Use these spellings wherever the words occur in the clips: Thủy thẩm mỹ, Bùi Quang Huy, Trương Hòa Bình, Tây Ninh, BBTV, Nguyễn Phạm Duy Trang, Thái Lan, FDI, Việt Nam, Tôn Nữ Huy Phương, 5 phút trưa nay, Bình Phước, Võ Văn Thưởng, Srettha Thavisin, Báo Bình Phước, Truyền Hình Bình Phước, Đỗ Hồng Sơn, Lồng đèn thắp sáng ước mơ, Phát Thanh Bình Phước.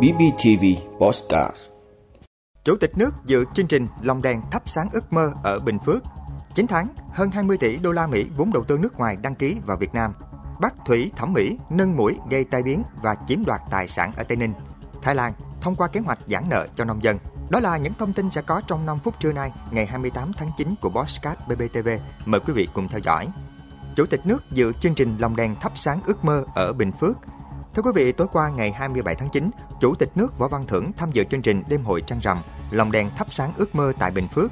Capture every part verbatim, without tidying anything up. bê bê tê vê Podcast. Chủ tịch nước dự chương trình Lồng đèn thắp sáng ước mơ ở Bình Phước. chín tháng, hơn hai mươi tỷ đô la Mỹ vốn đầu tư nước ngoài đăng ký vào Việt Nam. Bắt Thủy Thẩm Mỹ nâng mũi gây tai biến và chiếm đoạt tài sản ở Tây Ninh. Thái Lan thông qua kế hoạch giãn nợ cho nông dân. Đó là những thông tin sẽ có trong năm phút trưa nay, ngày hai mươi tám tháng chín của Podcast bê bê tê vê. Mời quý vị cùng theo dõi. Chủ tịch nước dự chương trình Lồng đèn thắp sáng ước mơ ở Bình Phước. Thưa quý vị, tối qua ngày hai mươi bảy tháng chín, Chủ tịch nước Võ Văn Thưởng tham dự chương trình Đêm hội trăng rằm, Lồng đèn thắp sáng ước mơ tại Bình Phước.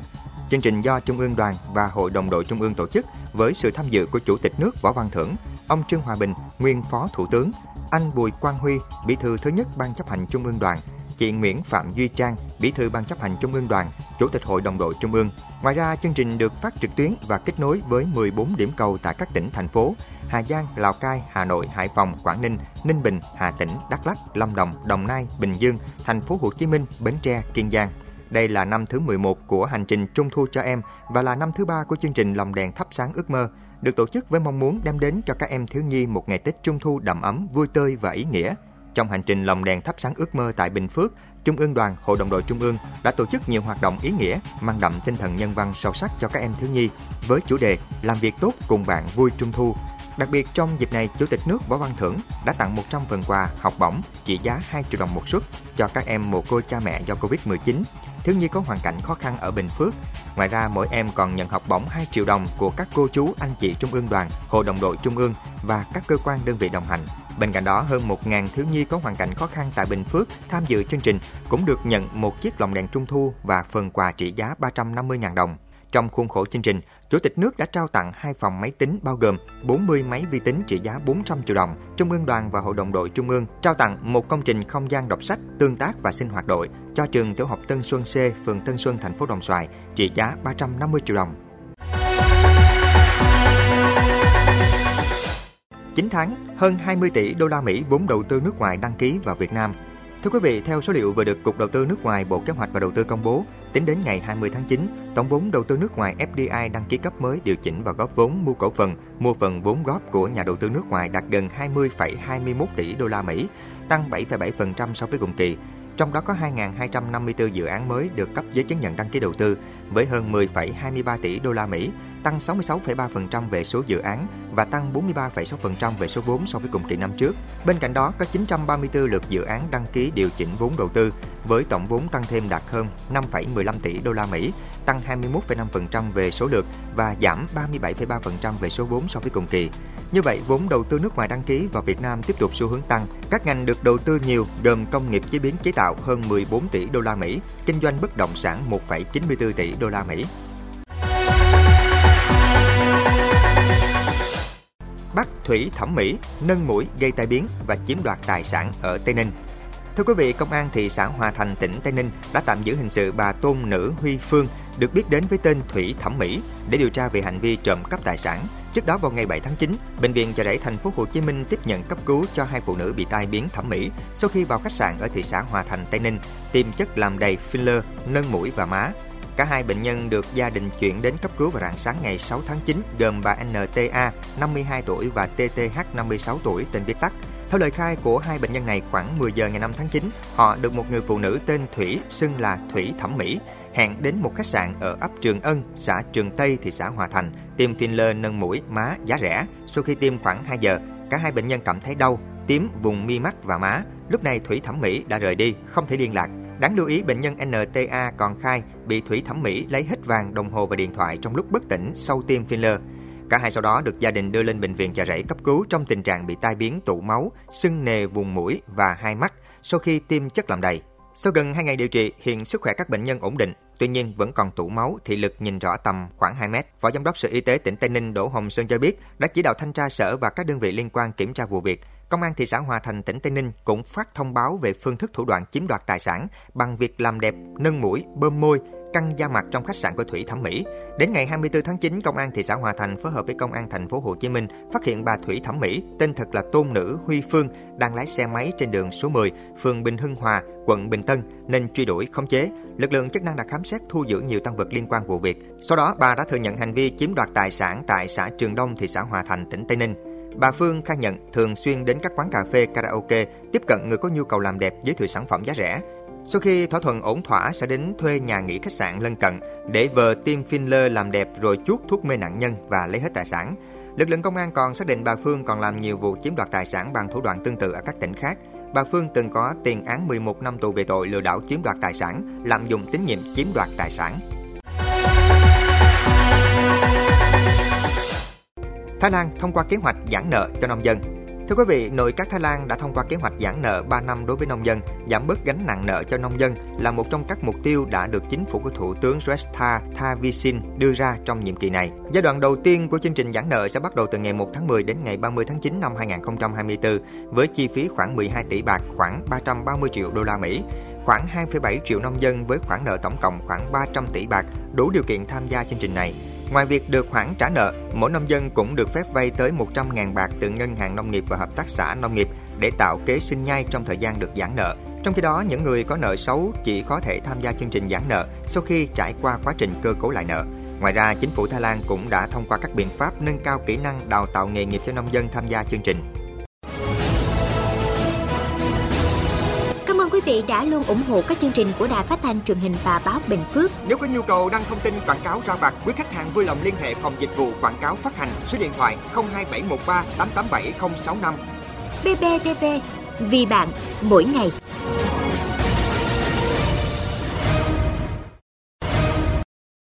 Chương trình do Trung ương Đoàn và Hội đồng đội Trung ương tổ chức với sự tham dự của Chủ tịch nước Võ Văn Thưởng, ông Trương Hòa Bình, nguyên Phó Thủ tướng, anh Bùi Quang Huy, Bí thư thứ nhất Ban chấp hành Trung ương Đoàn, chị Nguyễn Phạm Duy Trang, Bí thư Ban chấp hành Trung ương Đoàn, Chủ tịch Hội đồng đội Trung ương. Ngoài ra, chương trình được phát trực tuyến và kết nối với mười bốn điểm cầu tại các tỉnh, thành phố Hà Giang, Lào Cai, Hà Nội, Hải Phòng, Quảng Ninh, Ninh Bình, Hà Tĩnh, Đắk Lắk, Lâm Đồng, Đồng Nai, Bình Dương, Thành phố Hồ Chí Minh, Bến Tre, Kiên Giang. Đây là năm thứ mười một của hành trình Trung thu cho em và là năm thứ ba của chương trình Lồng đèn thắp sáng ước mơ, được tổ chức với mong muốn đem đến cho các em thiếu nhi một ngày Tết Trung thu đầm ấm, vui tươi và ý nghĩa. Trong hành trình Lồng đèn thắp sáng ước mơ tại Bình Phước, Trung ương Đoàn, Hội đồng đội Trung ương đã tổ chức nhiều hoạt động ý nghĩa, mang đậm tinh thần nhân văn sâu sắc cho các em thiếu nhi với chủ đề làm việc tốt cùng bạn vui Trung thu. Đặc biệt trong dịp này, Chủ tịch nước Võ Văn Thưởng đã tặng một trăm phần quà học bổng trị giá hai triệu đồng một suất cho các em mồ côi cha mẹ do Covid mười chín, thiếu nhi có hoàn cảnh khó khăn ở Bình Phước. Ngoài ra, mỗi em còn nhận học bổng hai triệu đồng của các cô chú, anh chị Trung ương Đoàn, Hội đồng đội Trung ương và các cơ quan đơn vị đồng hành. Bên cạnh đó, hơn một nghìn thiếu nhi có hoàn cảnh khó khăn tại Bình Phước tham dự chương trình cũng được nhận một chiếc lồng đèn trung thu và phần quà trị giá ba trăm năm mươi nghìn đồng. Trong khuôn khổ chương trình, Chủ tịch nước đã trao tặng hai phòng máy tính bao gồm bốn mươi máy vi tính trị giá bốn trăm triệu đồng. Trung ương Đoàn và Hội đồng đội Trung ương trao tặng một công trình không gian đọc sách, tương tác và sinh hoạt đội cho trường tiểu học Tân Xuân C, phường Tân Xuân, thành phố Đồng Xoài trị giá ba trăm năm mươi triệu đồng. chín tháng, hơn hai mươi tỷ đô la Mỹ vốn đầu tư nước ngoài đăng ký vào Việt Nam. Thưa quý vị, theo số liệu vừa được Cục Đầu tư nước ngoài, Bộ Kế hoạch và Đầu tư công bố, tính đến ngày hai mươi tháng chín, tổng vốn đầu tư nước ngoài ép đê i đăng ký cấp mới, điều chỉnh và góp vốn mua cổ phần, mua phần vốn góp của nhà đầu tư nước ngoài đạt gần hai mươi phẩy hai mươi mốt tỷ đô la Mỹ, tăng bảy phẩy bảy phần trăm so với cùng kỳ. Trong đó có hai nghìn hai trăm năm mươi tư dự án mới được cấp giấy chứng nhận đăng ký đầu tư với hơn mười phẩy hai mươi ba tỷ đô la Mỹ, tăng sáu mươi sáu phẩy ba phần trăm về số dự án và tăng bốn mươi ba phẩy sáu phần trăm về số vốn so với cùng kỳ năm trước. Bên cạnh đó có chín trăm ba mươi tư lượt dự án đăng ký điều chỉnh vốn đầu tư với tổng vốn tăng thêm đạt hơn năm phẩy mười lăm tỷ đô la Mỹ, tăng hai mươi mốt phẩy năm phần trăm về số lượt và giảm ba mươi bảy phẩy ba phần trăm về số vốn so với cùng kỳ. Như vậy, vốn đầu tư nước ngoài đăng ký vào Việt Nam tiếp tục xu hướng tăng. Các ngành được đầu tư nhiều gồm công nghiệp chế biến chế tạo hơn mười bốn tỷ đô la Mỹ, kinh doanh bất động sản một phẩy chín mươi tư tỷ đô la Mỹ. Bắt Thủy Thẩm Mỹ nâng mũi gây tai biến và chiếm đoạt tài sản ở Tây Ninh. Thưa quý vị, Công an thị xã Hòa Thành, tỉnh Tây Ninh đã tạm giữ hình sự bà Tôn Nữ Huy Phương, được biết đến với tên Thủy Thẩm Mỹ, để điều tra về hành vi trộm cắp tài sản. Trước đó vào ngày bảy tháng chín, bệnh viện Chợ Rẫy thành phố Hồ Chí Minh tiếp nhận cấp cứu cho hai phụ nữ bị tai biến thẩm mỹ sau khi vào khách sạn ở thị xã Hòa Thành, Tây Ninh tiêm chất làm đầy filler nâng mũi và má. Cả hai bệnh nhân được gia đình chuyển đến cấp cứu vào rạng sáng ngày sáu tháng chín, gồm bà en tê a năm mươi hai tuổi và tê tê hát năm mươi sáu tuổi, tên viết tắt. Theo lời khai của hai bệnh nhân này, khoảng mười giờ ngày năm tháng chín, họ được một người phụ nữ tên Thủy, xưng là Thủy Thẩm Mỹ, hẹn đến một khách sạn ở ấp Trường Ân, xã Trường Tây, thị xã Hòa Thành, tiêm filler nâng mũi, má giá rẻ. Sau khi tiêm khoảng hai giờ, cả hai bệnh nhân cảm thấy đau, tím vùng mi mắt và má. Lúc này Thủy Thẩm Mỹ đã rời đi, không thể liên lạc. Đáng lưu ý, bệnh nhân en tê a còn khai bị Thủy Thẩm Mỹ lấy hết vàng, đồng hồ và điện thoại trong lúc bất tỉnh sau tiêm filler. Cả hai sau đó được gia đình đưa lên bệnh viện Chợ Rẫy cấp cứu trong tình trạng bị tai biến tụ máu, sưng nề vùng mũi và hai mắt sau khi tiêm chất làm đầy. Sau gần hai ngày điều trị, hiện sức khỏe các bệnh nhân ổn định, tuy nhiên vẫn còn tụ máu, thị lực nhìn rõ tầm khoảng hai mét. Phó Giám đốc Sở Y tế tỉnh Tây Ninh Đỗ Hồng Sơn cho biết đã chỉ đạo thanh tra sở và các đơn vị liên quan kiểm tra vụ việc. Công an thị xã Hòa Thành, tỉnh Tây Ninh cũng phát thông báo về phương thức thủ đoạn chiếm đoạt tài sản bằng việc làm đẹp, nâng mũi, bơm môi, căng da mặt trong khách sạn của Thủy Thẩm Mỹ. Đến ngày hai mươi tư tháng chín, Công an thị xã Hòa Thành phối hợp với Công an thành phố Hồ Chí Minh phát hiện bà Thủy Thẩm Mỹ, tên thật là Tôn Nữ Huy Phương, đang lái xe máy trên đường số mười, phường Bình Hưng Hòa, quận Bình Tân nên truy đuổi khống chế. Lực lượng chức năng đã khám xét thu giữ nhiều tăng vật liên quan vụ việc. Sau đó, bà đã thừa nhận hành vi chiếm đoạt tài sản tại xã Trường Đông, thị xã Hòa Thành, tỉnh Tây Ninh. Bà Phương khai nhận thường xuyên đến các quán cà phê, karaoke, tiếp cận người có nhu cầu làm đẹp, giới thiệu sản phẩm giá rẻ. Sau khi thỏa thuận ổn thỏa sẽ đến thuê nhà nghỉ khách sạn lân cận để vờ tiêm filler làm đẹp rồi chuốt thuốc mê nạn nhân và lấy hết tài sản. Lực lượng công an còn xác định bà Phương còn làm nhiều vụ chiếm đoạt tài sản bằng thủ đoạn tương tự ở các tỉnh khác. Bà Phương từng có tiền án mười một năm tù về tội lừa đảo chiếm đoạt tài sản, lạm dụng tín nhiệm chiếm đoạt tài sản. Thái Lan thông qua kế hoạch giãn nợ cho nông dân. Thưa quý vị, nội các Thái Lan đã thông qua kế hoạch giãn nợ ba năm đối với nông dân, giảm bớt gánh nặng nợ cho nông dân là một trong các mục tiêu đã được chính phủ của Thủ tướng Srettha Thavisin đưa ra trong nhiệm kỳ này. Giai đoạn đầu tiên của chương trình giãn nợ sẽ bắt đầu từ ngày một tháng mười đến ngày ba mươi tháng chín năm hai nghìn không trăm hai mươi tư với chi phí khoảng mười hai tỷ baht, khoảng ba trăm ba mươi triệu đô la Mỹ. Khoảng hai phẩy bảy triệu nông dân với khoản nợ tổng cộng khoảng ba trăm tỷ baht đủ điều kiện tham gia chương trình này. Ngoài việc được khoản trả nợ, mỗi nông dân cũng được phép vay tới một trăm nghìn baht từ Ngân hàng Nông nghiệp và Hợp tác xã Nông nghiệp để tạo kế sinh nhai trong thời gian được giãn nợ. Trong khi đó, những người có nợ xấu chỉ có thể tham gia chương trình giãn nợ sau khi trải qua quá trình cơ cấu lại nợ. Ngoài ra, chính phủ Thái Lan cũng đã thông qua các biện pháp nâng cao kỹ năng đào tạo nghề nghiệp cho nông dân tham gia chương trình. Quý vị đã luôn ủng hộ các chương trình của Đài Phát thanh Truyền hình và Báo Bình Phước. Nếu có nhu cầu đăng thông tin quảng cáo ra vặt, quý khách hàng vui lòng liên hệ phòng dịch vụ quảng cáo phát hành số điện thoại không hai bảy một ba tám tám bảy không sáu năm. bê bê tê vê, vì bạn mỗi ngày.